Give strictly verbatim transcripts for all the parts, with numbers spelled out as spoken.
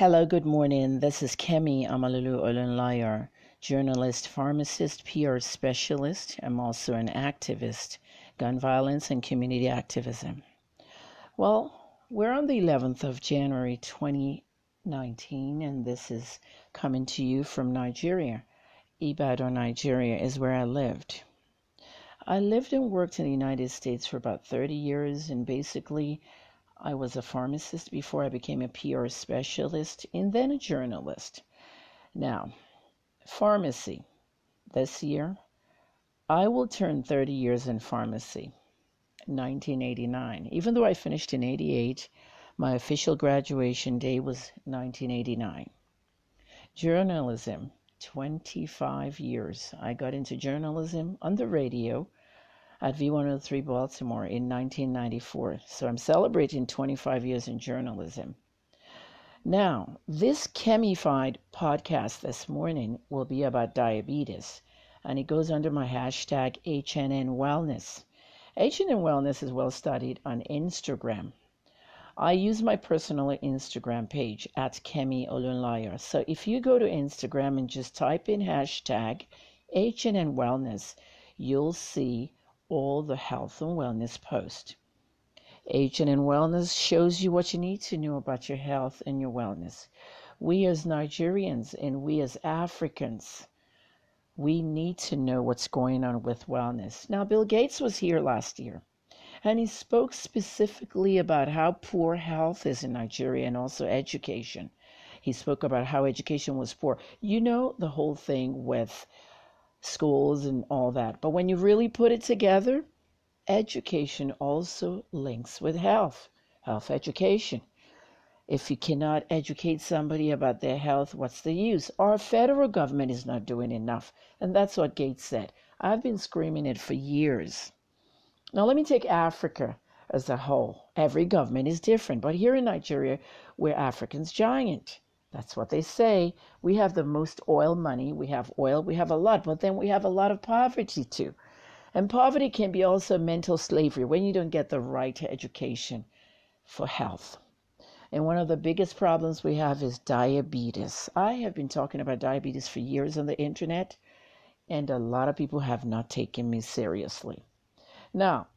Hello, good morning. This is Kemi Amaelu Olunloyo, journalist, pharmacist, P R specialist. I'm also an activist, gun violence and community activism. Well, we're on the eleventh of January, twenty nineteen, and this is coming to you from Nigeria. Ibadan, Nigeria is where I lived. I lived and worked in the United States for about thirty years, and basically I was a pharmacist before I became a P R specialist and then a journalist. Now, pharmacy. This year, I will turn thirty years in pharmacy, nineteen eighty-nine. Even though I finished in eighty-eight, my official graduation day was nineteen eighty-nine. Journalism, twenty-five years. I got into journalism on the radio at V one oh three Baltimore in nineteen ninety-four. So I'm celebrating twenty-five years in journalism. Now, this Kemified podcast this morning will be about diabetes, and it goes under my hashtag H N N Wellness. H N N Wellness is well studied on Instagram. I use my personal Instagram page at Kemi Olunloyo. So if you go to Instagram and just type in hashtag H N N Wellness, you'll see all the health and wellness posts. H N N Wellness shows you what you need to know about your health and your wellness. We as Nigerians and we as Africans, we need to know what's going on with wellness. Now, Bill Gates was here last year, and he spoke specifically about how poor health is in Nigeria and also education. He spoke about how education was poor. You know, the whole thing with schools and all that. But when you really put it together, education also links with health, health education. If you cannot educate somebody about their health, what's the use? Our federal government is not doing enough. And that's what Gates said. I've been screaming it for years. Now, let me take Africa as a whole. Every government is different. But here in Nigeria, we're Africans giant. That's what they say. We have the most oil money. We have oil. We have a lot. But then we have a lot of poverty too. And poverty can be also mental slavery when you don't get the right education for health. And one of the biggest problems we have is diabetes. I have been talking about diabetes for years on the internet, and a lot of people have not taken me seriously. Now,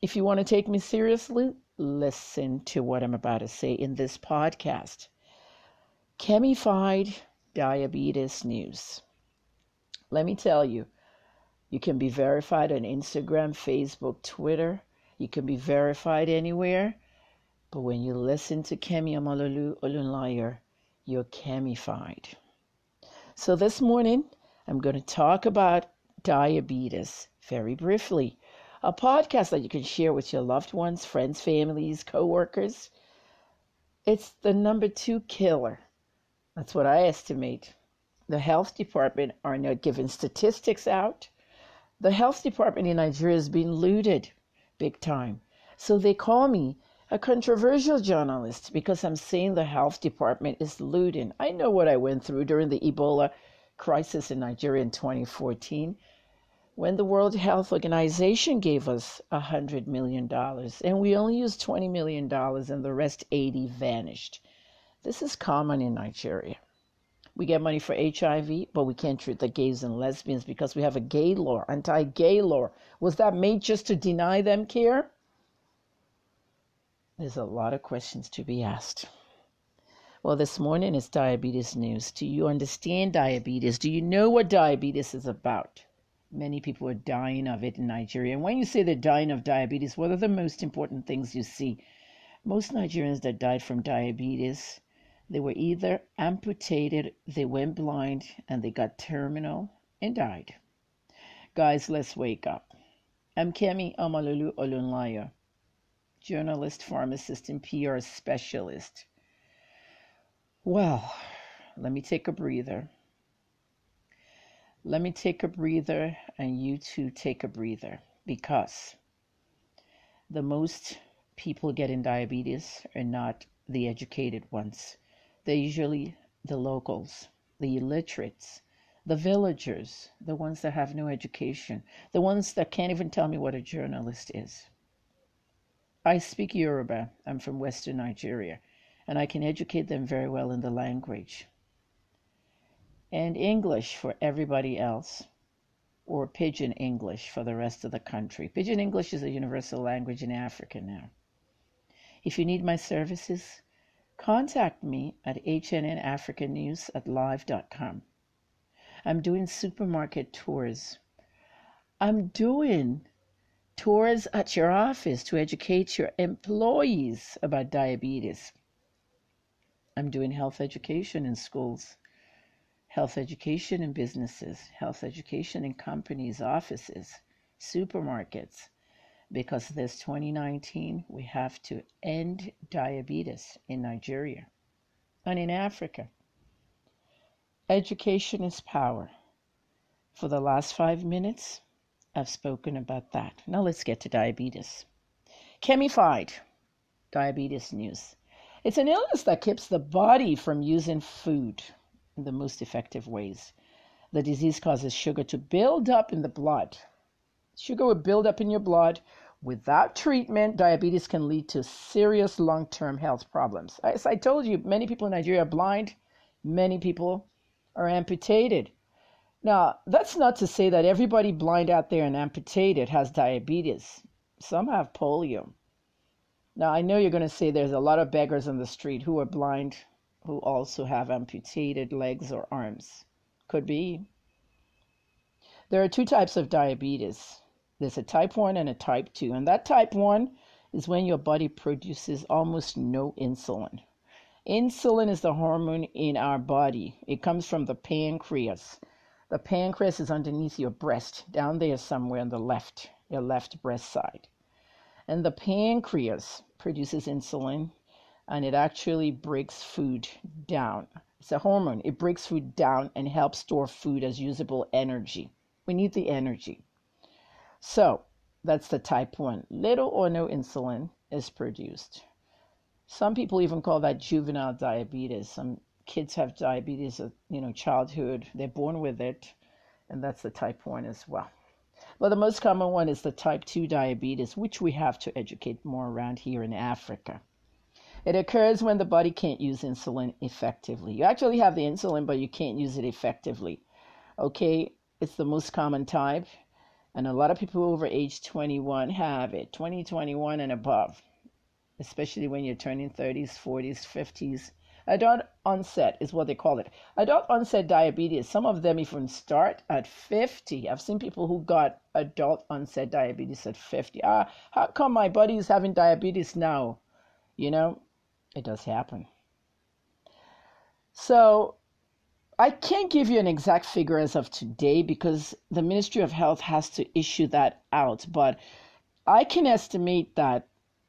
if you want to take me seriously, listen to what I'm about to say in this podcast. Kemified Diabetes News. Let me tell you, you can be verified on Instagram, Facebook, Twitter. You can be verified anywhere. But when you listen to Kemi Amaelu Olunloyo, you're Kemified. So this morning, I'm going to talk about diabetes very briefly. A podcast that you can share with your loved ones, friends, families, coworkers. It's the number two killer. That's what I estimate. The health department are not giving statistics out. The health department in Nigeria is being looted big time. So they call me a controversial journalist because I'm saying the health department is looting. I know what I went through during the Ebola crisis in Nigeria in twenty fourteen, when the World Health Organization gave us one hundred million dollars, and we only used twenty million dollars, and the rest eighty vanished. This is common in Nigeria. We get money for H I V, but we can't treat the gays and lesbians because we have a gay law, anti-gay law. Was that made just to deny them care? There's a lot of questions to be asked. Well, this morning is diabetes news. Do you understand diabetes? Do you know what diabetes is about? Many people are dying of it in Nigeria. And when you say they're dying of diabetes, what are the most important things you see? Most Nigerians that died from diabetes, they were either amputated, they went blind, and they got terminal and died. Guys, let's wake up. I'm Kemi Amaelu Olunloyo, journalist, pharmacist, and P R specialist. Well, let me take a breather. Let me take a breather, and you too take a breather, because the most people getting diabetes are not the educated ones. They're usually the locals, the illiterates, the villagers, the ones that have no education, the ones that can't even tell me what a journalist is. I speak Yoruba. I'm from Western Nigeria, and I can educate them very well in the language. And English for everybody else, or Pidgin English for the rest of the country. Pidgin English is a universal language in Africa now. If you need my services, contact me at H N N Africa News at live dot com. I'm doing supermarket tours. I'm doing tours at your office to educate your employees about diabetes. I'm doing health education in schools, health education in businesses, health education in companies, offices, supermarkets, because this twenty nineteen, we have to end diabetes in Nigeria and in Africa. Education is power. For the last five minutes, I've spoken about that. Now let's get to diabetes. Kemified Diabetes News. It's an illness that keeps the body from using food in the most effective ways. The disease causes sugar to build up in the blood. Sugar will build up in your blood. Without treatment, diabetes can lead to serious long-term health problems. As I told you, many people in Nigeria are blind. Many people are amputated. Now, that's not to say that everybody blind out there and amputated has diabetes. Some have polio. Now, I know you're going to say there's a lot of beggars on the street who are blind, who also have amputated legs or arms. Could be. There are two types of diabetes. There's a type one and a type two. And that type one is when your body produces almost no insulin. Insulin is the hormone in our body. It comes from the pancreas. The pancreas is underneath your breast, down there somewhere on the left, your left breast side. And the pancreas produces insulin, and it actually breaks food down. It's a hormone. It breaks food down and helps store food as usable energy. We need the energy. So that's the type one. Little or no insulin is produced. Some people even call that juvenile diabetes. Some kids have diabetes, you know, childhood. They're born with it, and that's the type one as well. But the most common one is the type two diabetes, which we have to educate more around here in Africa. It occurs when the body can't use insulin effectively. You actually have the insulin, but you can't use it effectively. Okay, it's the most common type, and a lot of people over age twenty-one have it, twenty, twenty-one and above, especially when you're turning thirties, forties, fifties. Adult onset is what they call it. Adult onset diabetes. Some of them even start at fifty. I've seen people who got adult onset diabetes at fifty. Ah, how come my body is having diabetes now? You know, it does happen. So I can't give you an exact figure as of today because the Ministry of Health has to issue that out. But I can estimate that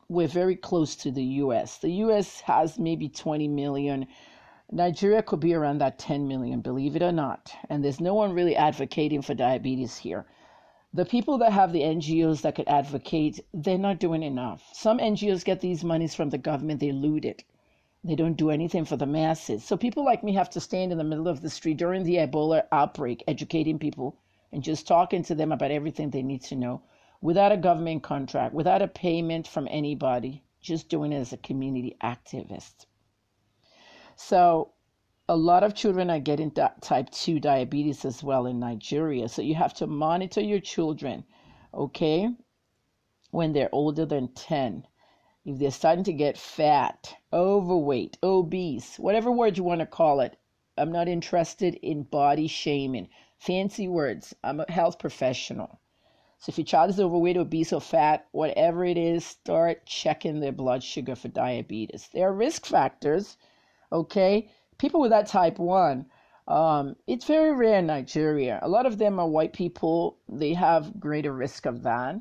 we're very close to the U S. The U S has maybe twenty million. Nigeria could be around that ten million, believe it or not. And there's no one really advocating for diabetes here. The people that have the N G Os that could advocate, they're not doing enough. Some N G Os get these monies from the government, they loot it. They don't do anything for the masses. So people like me have to stand in the middle of the street during the Ebola outbreak, educating people and just talking to them about everything they need to know, without a government contract, without a payment from anybody, just doing it as a community activist. So a lot of children are getting type two diabetes as well in Nigeria. So you have to monitor your children, okay, when they're older than ten. If they're starting to get fat, overweight, obese, whatever word you want to call it, I'm not interested in body shaming. Fancy words. I'm a health professional. So if your child is overweight, obese, or fat, whatever it is, start checking their blood sugar for diabetes. There are risk factors, okay? People with that type one, um, it's very rare in Nigeria. A lot of them are white people. They have greater risk of that.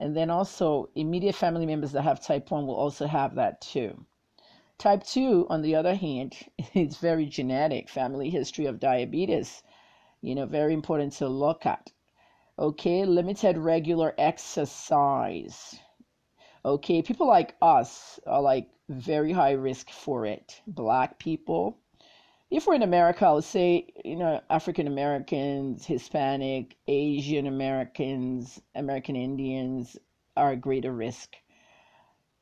And then also immediate family members that have type one will also have that too. Type two, on the other hand, is very genetic. Family history of diabetes, you know, very important to look at. Okay, limited regular exercise. Okay, people like us are like very high risk for it. Black people. If we're in America, I would say, you know, African Americans, Hispanic, Asian Americans, American Indians are at greater risk.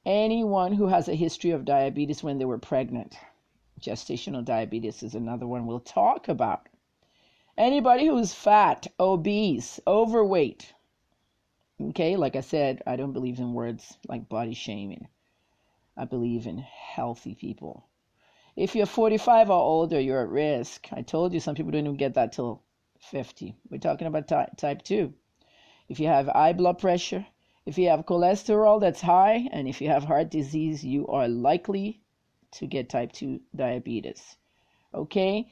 anyone who has a history of diabetes when they were pregnant. Gestational diabetes is another one we'll talk about. Anybody who's fat, obese, overweight. Okay, like I said, I don't believe in words like body shaming. I believe in healthy people. If you're forty-five or older, you're at risk. I told you some people don't even get that till fifty. We're talking about type two. If you have high blood pressure, if you have cholesterol that's high, and if you have heart disease, you are likely to get type two diabetes. Okay?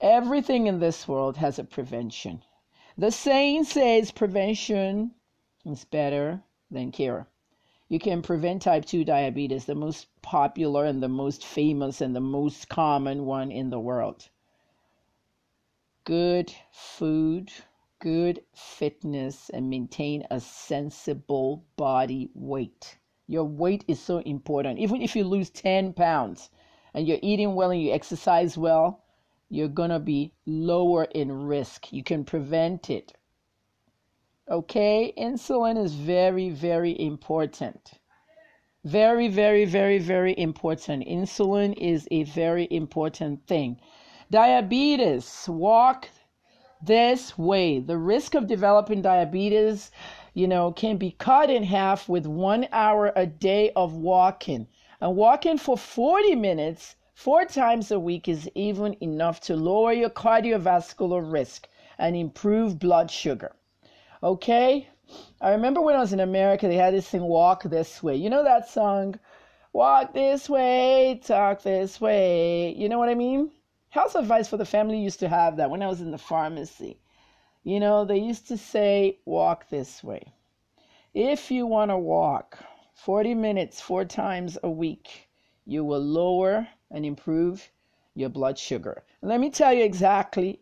Everything in this world has a prevention. The saying says prevention is better than cure. You can prevent type two diabetes, the most popular and the most famous and the most common one in the world. Good food, good fitness, and maintain a sensible body weight. Your weight is so important. Even if you lose ten pounds and you're eating well and you exercise well, you're going to be lower in risk. You can prevent it. Okay, insulin is very, very important. Very, very, very, very important. Insulin is a very important thing. Diabetes, walk this way. The risk of developing diabetes, you know, can be cut in half with one hour a day of walking. And walking for forty minutes, four times a week is even enough to lower your cardiovascular risk and improve blood sugar. Okay, I remember when I was in America, they had this thing, Walk This Way. You know that song, Walk This Way, Talk This Way. You know what I mean? Health Advice for the Family used to have that when I was in the pharmacy. You know, they used to say, walk this way. If you want to walk forty minutes, four times a week, you will lower and improve your blood sugar. And let me tell you exactly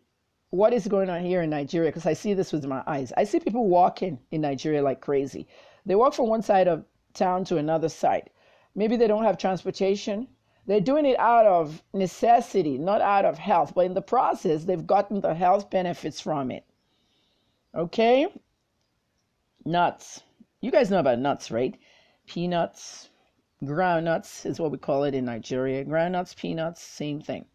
what is going on here in Nigeria, because I see this with my eyes. I see people walking in Nigeria like crazy. They walk from one side of town to another side. Maybe they don't have transportation. They're doing it out of necessity, not out of health. But in the process, they've gotten the health benefits from it. Okay? Nuts. You guys know about nuts, right? Peanuts, groundnuts is what we call it in Nigeria. Groundnuts, peanuts, same thing.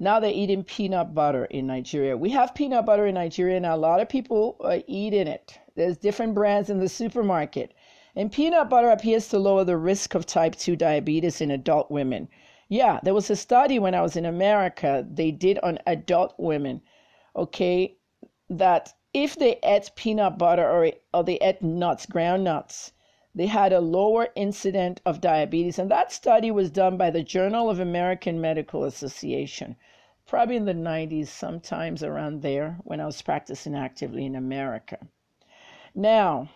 Now they're eating peanut butter in Nigeria. We have peanut butter in Nigeria now. A lot of people are eating it. There's different brands in the supermarket. And peanut butter appears to lower the risk of type two diabetes in adult women. Yeah, there was a study when I was in America they did on adult women, okay, that if they ate peanut butter or, or they ate nuts, ground nuts, they had a lower incidence of diabetes. And that study was done by the Journal of American Medical Association, probably in the nineties, sometimes around there, when I was practicing actively in America. Now,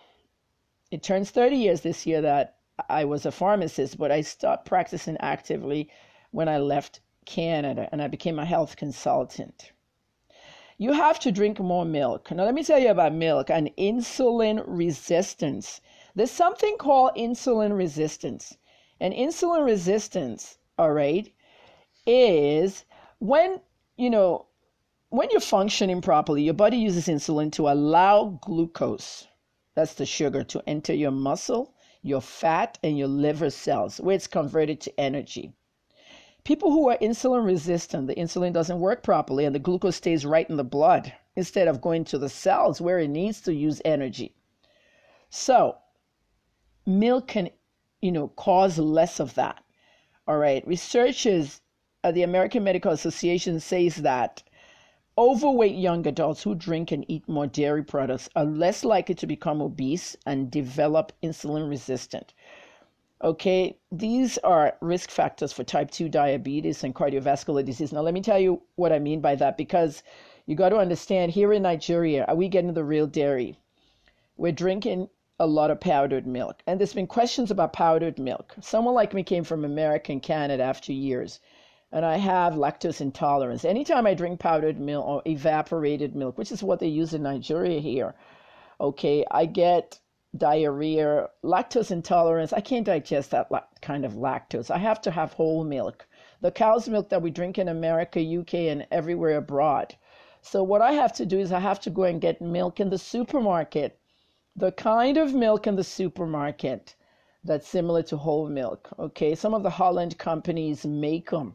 it turns thirty years this year that I was a pharmacist, but I stopped practicing actively when I left Canada, and I became a health consultant. You have to drink more milk. Now, let me tell you about milk and insulin resistance. There's something called insulin resistance. And insulin resistance, all right, is when, you know, when you're functioning properly, your body uses insulin to allow glucose, that's the sugar, to enter your muscle, your fat, and your liver cells, where it's converted to energy. People who are insulin resistant, the insulin doesn't work properly, and the glucose stays right in the blood instead of going to the cells where it needs to use energy. So, milk can, you know, cause less of that. All right. Researchers at the American Medical Association says that overweight young adults who drink and eat more dairy products are less likely to become obese and develop insulin resistance. Okay. These are risk factors for type two diabetes and cardiovascular disease. Now, let me tell you what I mean by that, because you got to understand, here in Nigeria, are we getting the real dairy? We're drinking a lot of powdered milk. And there's been questions about powdered milk. Someone like me came from America and Canada after years, and I have lactose intolerance. Anytime I drink powdered milk or evaporated milk, which is what they use in Nigeria here, okay, I get diarrhea, lactose intolerance. I can't digest that kind of lactose. I have to have whole milk, the cow's milk that we drink in America, U K, and everywhere abroad. So what I have to do is I have to go and get milk in the supermarket. The kind of milk in the supermarket that's similar to whole milk. Okay, some of the Holland companies make them,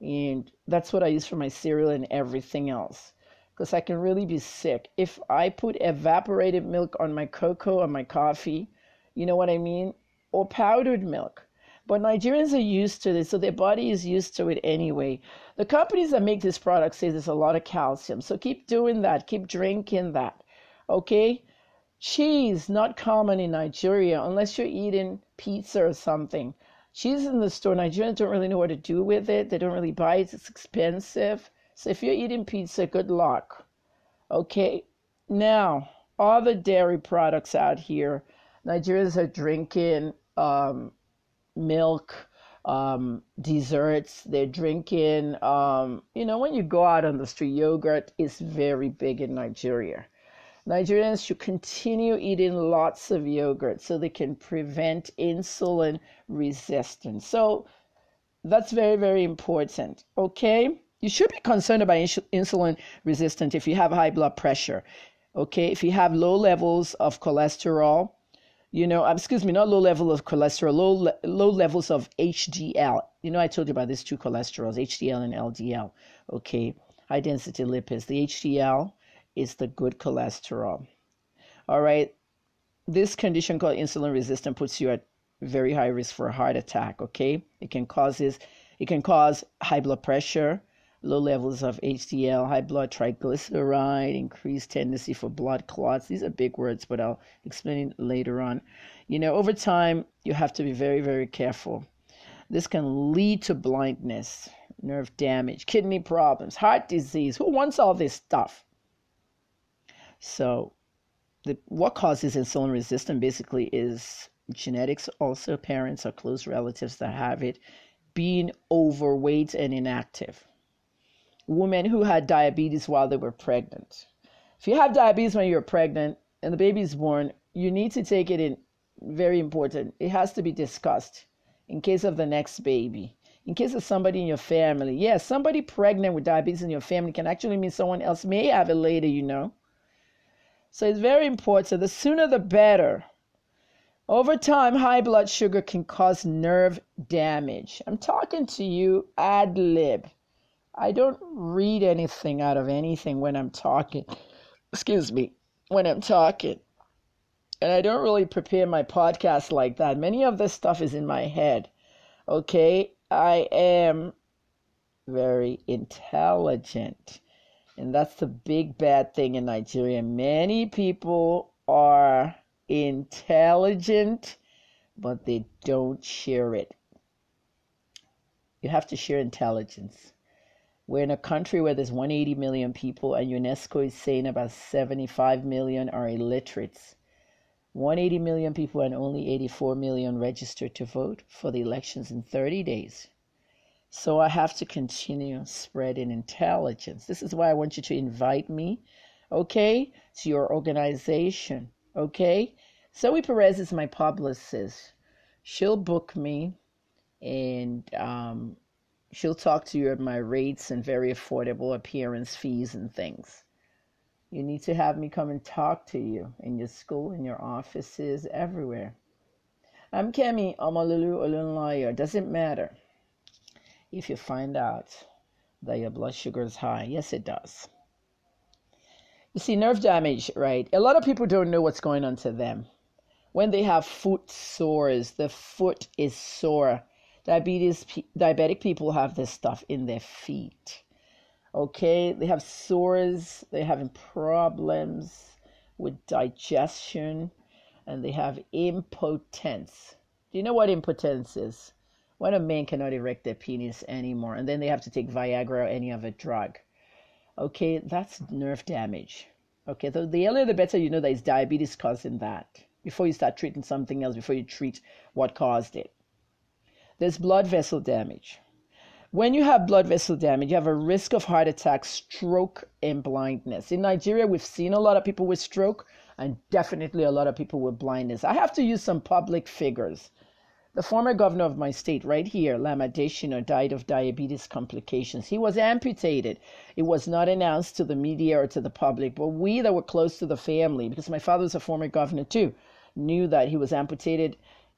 and that's what I use for my cereal and everything else, because I can really be sick if I put evaporated milk on my cocoa or my coffee, you know what I mean, or powdered milk. But Nigerians are used to this, so their body is used to it anyway. The companies that make this product say there's a lot of calcium, so keep doing that, keep drinking that, okay? Cheese, not common in Nigeria, unless you're eating pizza or something. Cheese in the store, Nigerians don't really know what to do with it. They don't really buy it, it's expensive. So if you're eating pizza, good luck, okay? Now, all the dairy products out here, Nigerians are drinking um, milk, um, desserts. They're drinking, um, you know, when you go out on the street, yogurt is very big in Nigeria. Nigerians should continue eating lots of yogurt so they can prevent insulin resistance. So that's very, very important, okay? You should be concerned about insul- insulin resistance if you have high blood pressure, okay? If you have low levels of cholesterol, you know, excuse me, not low level of cholesterol, low le- low levels of H D L. You know, I told you about these two cholesterols, H D L and L D L, okay? High density lipids. The H D L is the good cholesterol, all right? This condition called insulin resistance puts you at very high risk for a heart attack, okay? It can cause this, it can cause high blood pressure, low levels of H D L, high blood triglyceride, increased tendency for blood clots. These are big words, but I'll explain it later on. You know, over time, you have to be very, very careful. This can lead to blindness, nerve damage, kidney problems, heart disease. Who wants all this stuff? So the, what causes insulin resistance basically is genetics, also parents or close relatives that have it, being overweight and inactive. Women who had diabetes while they were pregnant. If you have diabetes when you're pregnant and the baby is born, you need to take it in, very important. It has to be discussed in case of the next baby, in case of somebody in your family. Yes, yeah, somebody pregnant with diabetes in your family can actually mean someone else may have it later, you know. So it's very important. The sooner the better. Over time, high blood sugar can cause nerve damage. I'm talking to you ad lib. I don't read anything out of anything when I'm talking. Excuse me, when I'm talking. And I don't really prepare my podcast like that. Many of this stuff is in my head, okay? I am very intelligent. And that's the big bad thing in Nigeria. Many people are intelligent, but they don't share it. You have to share intelligence. We're in a country where there's one hundred eighty million people, and UNESCO is saying about seventy-five million are illiterates. one hundred eighty million people and only eighty-four million registered to vote for the elections in thirty days. So I have to continue spreading intelligence. This is why I want you to invite me, okay, to your organization, okay? Zoe Perez is my publicist. She'll book me, and um. She'll talk to you at my rates and very affordable appearance fees and things. You need to have me come and talk to you in your school, in your offices, everywhere. I'm Kemi Amaelu Olunloyo. Doesn't matter if you find out that your blood sugar is high. Yes, it does. You see, nerve damage, right? A lot of people don't know what's going on to them. When they have foot sores, the foot is sore. Diabetes, diabetic people have this stuff in their feet, okay? They have sores, they're having problems with digestion, and they have impotence. Do you know what impotence is? When a man cannot erect their penis anymore, and then they have to take Viagra or any other drug. Okay, that's nerve damage. Okay, so the earlier the better you know that it's diabetes causing that, before you start treating something else, before you treat what caused it. There's blood vessel damage. When you have blood vessel damage, you have a risk of heart attack, stroke, and blindness. In Nigeria, we've seen a lot of people with stroke and definitely a lot of people with blindness. I have to use some public figures. The former governor of my state right here, Lam Adesina, died of diabetes complications. He was amputated. It was not announced to the media or to the public, but we that were close to the family, because my father was a former governor too, knew that he was amputated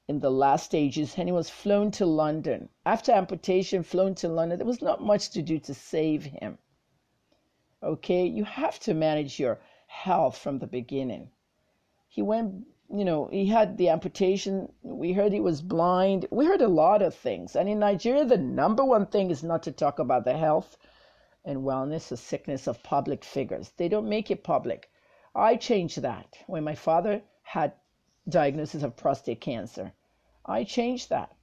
in the last stages, and he was flown to London. After amputation, flown to London, there was not much to do to save him. Okay, you have to manage your health from the beginning. He went, you know, he had the amputation. We heard he was blind. We heard a lot of things. And in Nigeria, the number one thing is not to talk about the health and wellness or sickness of public figures. They don't make it public. I changed that when my father had diagnosis of prostate cancer. I changed that.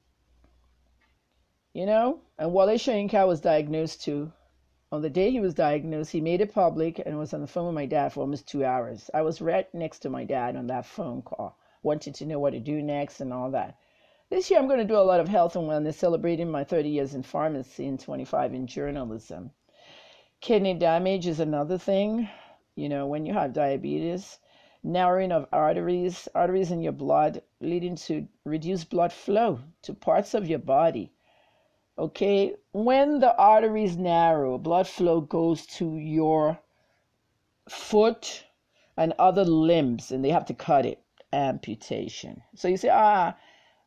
You know, and Wole Soyinka was diagnosed too. On the day he was diagnosed, he made it public and was on the phone with my dad for almost two hours. I was right next to my dad on that phone call, wanted to know what to do next and all that. This year, I'm going to do a lot of health and wellness, celebrating my thirty years in pharmacy and twenty-five in journalism. Kidney damage is another thing, you know, when you have diabetes. Narrowing of arteries, arteries in your blood, leading to reduced blood flow to parts of your body. Okay, when the arteries narrow, blood flow goes to your foot and other limbs, and they have to cut it, amputation. So you say, ah,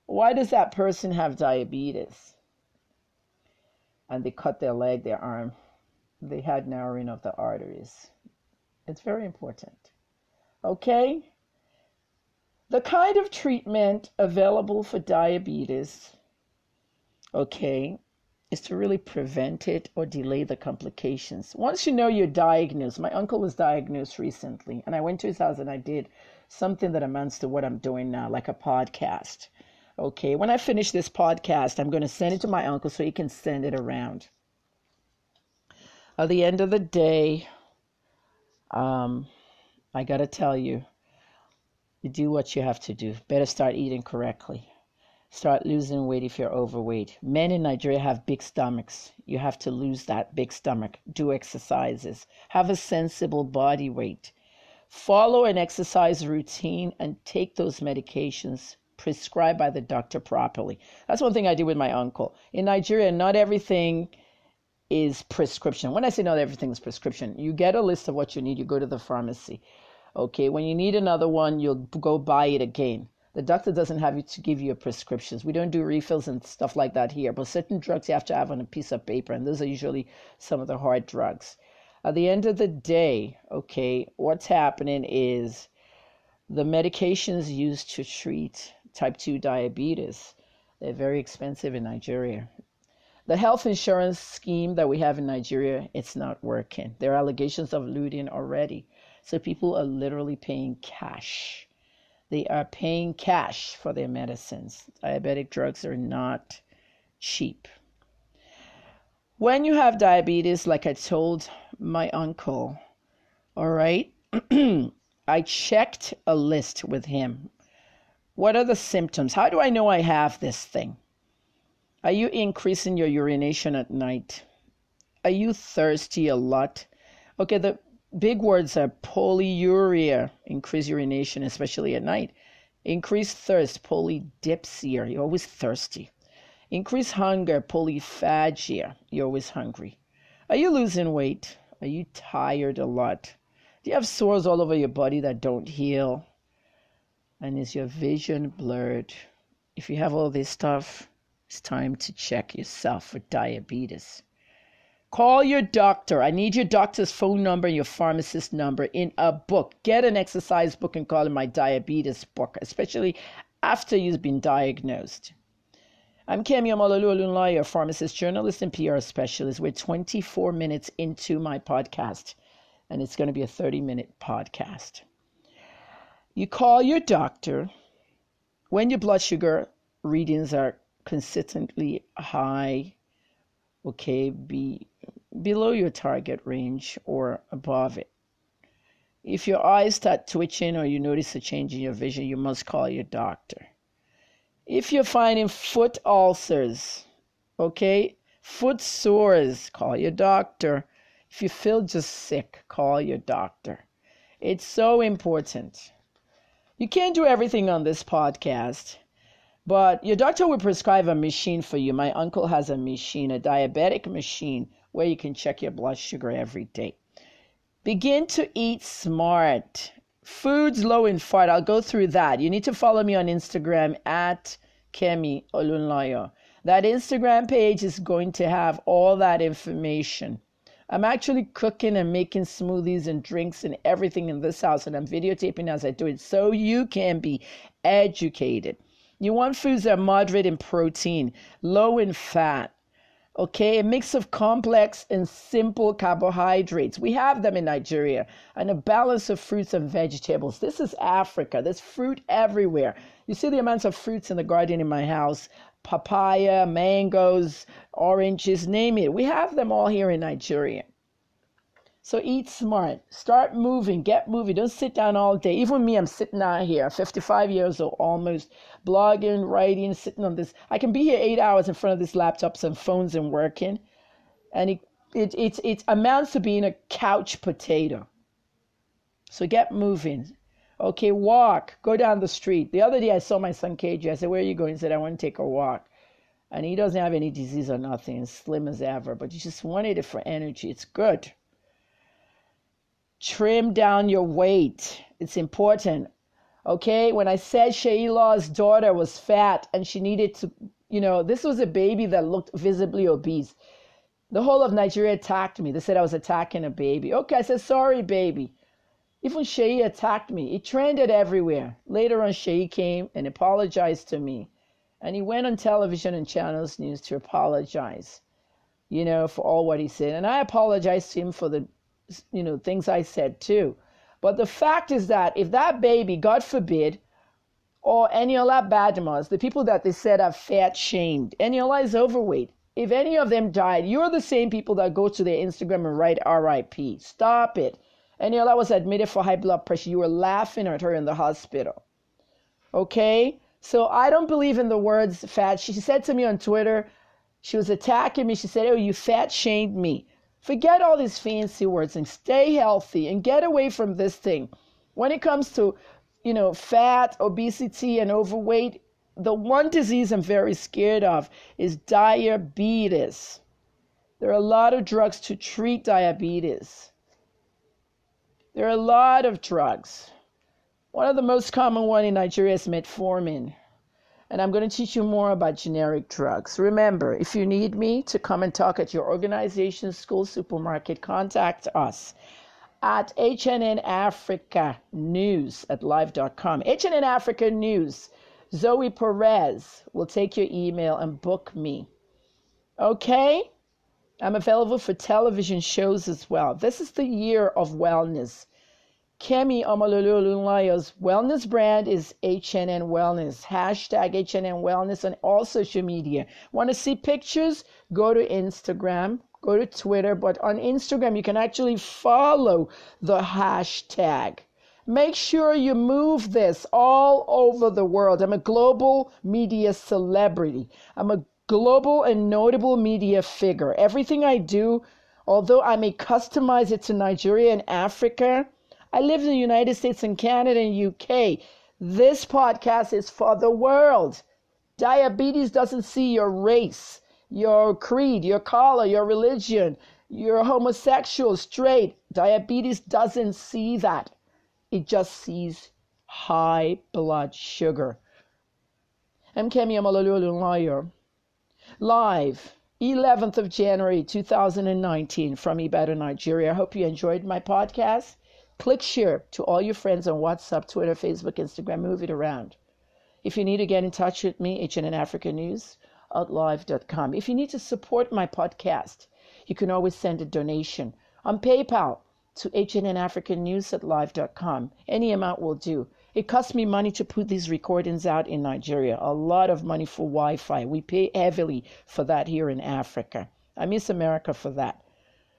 why does that person have diabetes? And they cut their leg, their arm. They had narrowing of the arteries. It's very important. Okay, the kind of treatment available for diabetes, okay, is to really prevent it or delay the complications. Once you know you're diagnosed, my uncle was diagnosed recently, and I went to his house and I did something that amounts to what I'm doing now, like a podcast. Okay, when I finish this podcast, I'm going to send it to my uncle so he can send it around. At the end of the day, um, I got to tell you, you do what you have to do. Better start eating correctly. Start losing weight if you're overweight. Men in Nigeria have big stomachs. You have to lose that big stomach. Do exercises. Have a sensible body weight. Follow an exercise routine and take those medications prescribed by the doctor properly. That's one thing I did with my uncle. In Nigeria, not everything is prescription. When I say not everything is prescription, you get a list of what you need. You go to the pharmacy. Okay, when you need another one, you'll go buy it again. The doctor doesn't have you to give you prescriptions. We don't do refills and stuff like that here. But certain drugs you have to have on a piece of paper. And those are usually some of the hard drugs. At the end of the day, okay, what's happening is the medications used to treat type two diabetes, they're very expensive in Nigeria. The health insurance scheme that we have in Nigeria, it's not working. There are allegations of looting already. So people are literally paying cash. They are paying cash for their medicines. Diabetic drugs are not cheap. When you have diabetes, like I told my uncle, all right, I checked a list with him. What are the symptoms? How do I know I have this thing? Are you increasing your urination at night? Are you thirsty a lot? Okay, the big words are polyuria, increased urination, especially at night. Increased thirst, polydipsia, you're always thirsty. Increased hunger, polyphagia, you're always hungry. Are you losing weight? Are you tired a lot? Do you have sores all over your body that don't heal? And is your vision blurred? If you have all this stuff, it's time to check yourself for diabetes. Call your doctor. I need your doctor's phone number and your pharmacist's number in a book. Get an exercise book and call it my diabetes book, especially after you've been diagnosed. I'm Kemi Amaelu Olunloyo, a pharmacist, journalist, and P R specialist. We're twenty-four minutes into my podcast, and it's going to be a thirty-minute podcast. You call your doctor when your blood sugar readings are consistently high, okay, be below your target range or above it. If your eyes start twitching or you notice a change in your vision, you must call your doctor. If you're finding foot ulcers, okay, foot sores, call your doctor. If you feel just sick, call your doctor. It's so important. You can't do everything on this podcast, but your doctor will prescribe a machine for you. My uncle has a machine, a diabetic machine, where you can check your blood sugar every day. Begin to eat smart. foods low in fat. I'll go through that. You need to follow me on Instagram at Kemi Olunloyo. That Instagram page is going to have all that information. I'm actually cooking and making smoothies and drinks and everything in this house, and I'm videotaping as I do it so you can be educated. You want foods that are moderate in protein, low in fat, okay? A mix of complex and simple carbohydrates. We have them in Nigeria. And a balance of fruits and vegetables. This is Africa. There's fruit everywhere. You see the amounts of fruits in the garden in my house. Papaya, mangoes, oranges, name it. We have them all here in Nigeria. So eat smart. Start moving. Get moving. Don't sit down all day. Even me, I'm sitting out here, fifty-five years old almost, blogging, writing, sitting on this. I can be here eight hours in front of these laptops and phones and working. And it it, it, it amounts to being a couch potato. So get moving. Okay, walk. Go down the street. The other day I saw my son K J. I said, where are you going? He said, I want to take a walk. And he doesn't have any disease or nothing. He's slim as ever. But he just wanted it for energy. It's good. Trim down your weight. It's important. Okay, when I said Sheila's daughter was fat and she needed to, you know, this was a baby that looked visibly obese. The whole of Nigeria attacked me. They said I was attacking a baby. Okay, I said, sorry, baby. Even Shehi attacked me. It trended everywhere. Later on, Shehi came and apologized to me. And he went on television and Channels News to apologize, you know, for all what he said. And I apologized to him for the, you know, things I said too. But the fact is that if that baby, God forbid, or Eniola Badmas, the people that they said are fat shamed, Eniola is overweight. If any of them died, you're the same people that go to their Instagram and write R I P. Stop it. Eniola was admitted for high blood pressure. You were laughing at her in the hospital. Okay? So I don't believe in the words fat. She said to me on Twitter, she was attacking me. She said, oh, you fat shamed me. Forget all these fancy words and stay healthy and get away from this thing. When it comes to, you know, fat, obesity, and overweight, the one disease I'm very scared of is diabetes. There are a lot of drugs to treat diabetes. There are a lot of drugs. One of the most common one in Nigeria is metformin. And I'm going to teach you more about generic drugs. Remember, if you need me to come and talk at your organization, school, supermarket, contact us at H N N Africa News at live dot com. H N N Africa News. Zoe Perez will take your email and book me. Okay? I'm available for television shows as well. This is the year of wellness. Kemi Amaelu Olunloyo's wellness brand is H N N Wellness. Hashtag H N N Wellness on all social media. Want to see pictures? Go to Instagram. Go to Twitter. But on Instagram, you can actually follow the hashtag. Make sure you move this all over the world. I'm a global media celebrity. I'm a global and notable media figure. Everything I do, although I may customize it to Nigeria and Africa, I live in the United States and Canada and U K. This podcast is for the world. Diabetes doesn't see your race, your creed, your color, your religion, your homosexual, straight. Diabetes doesn't see that. It just sees high blood sugar. I'm Kemi Amaelu Olunloyo. Live, eleventh of January, two thousand nineteen from Ibadan, Nigeria. I hope you enjoyed my podcast. Click share to all your friends on WhatsApp, Twitter, Facebook, Instagram. Move it around. If you need to get in touch with me, H N N Africa News at live dot com. If you need to support my podcast, you can always send a donation on PayPal to H N N Africa News at live dot com. Any amount will do. It costs me money to put these recordings out in Nigeria. A lot of money for Wi-Fi. We pay heavily for that here in Africa. I miss America for that.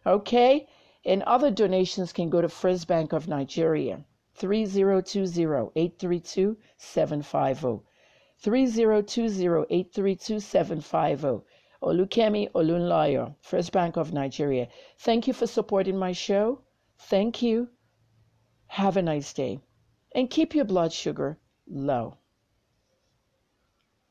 Okay? And other donations can go to First Bank of Nigeria. three zero two zero, eight three two, seven five zero. three zero two zero, eight three two, seven five zero. Olukemi Olunloyo, First Bank of Nigeria. Thank you for supporting my show. Thank you. Have a nice day. And keep your blood sugar low.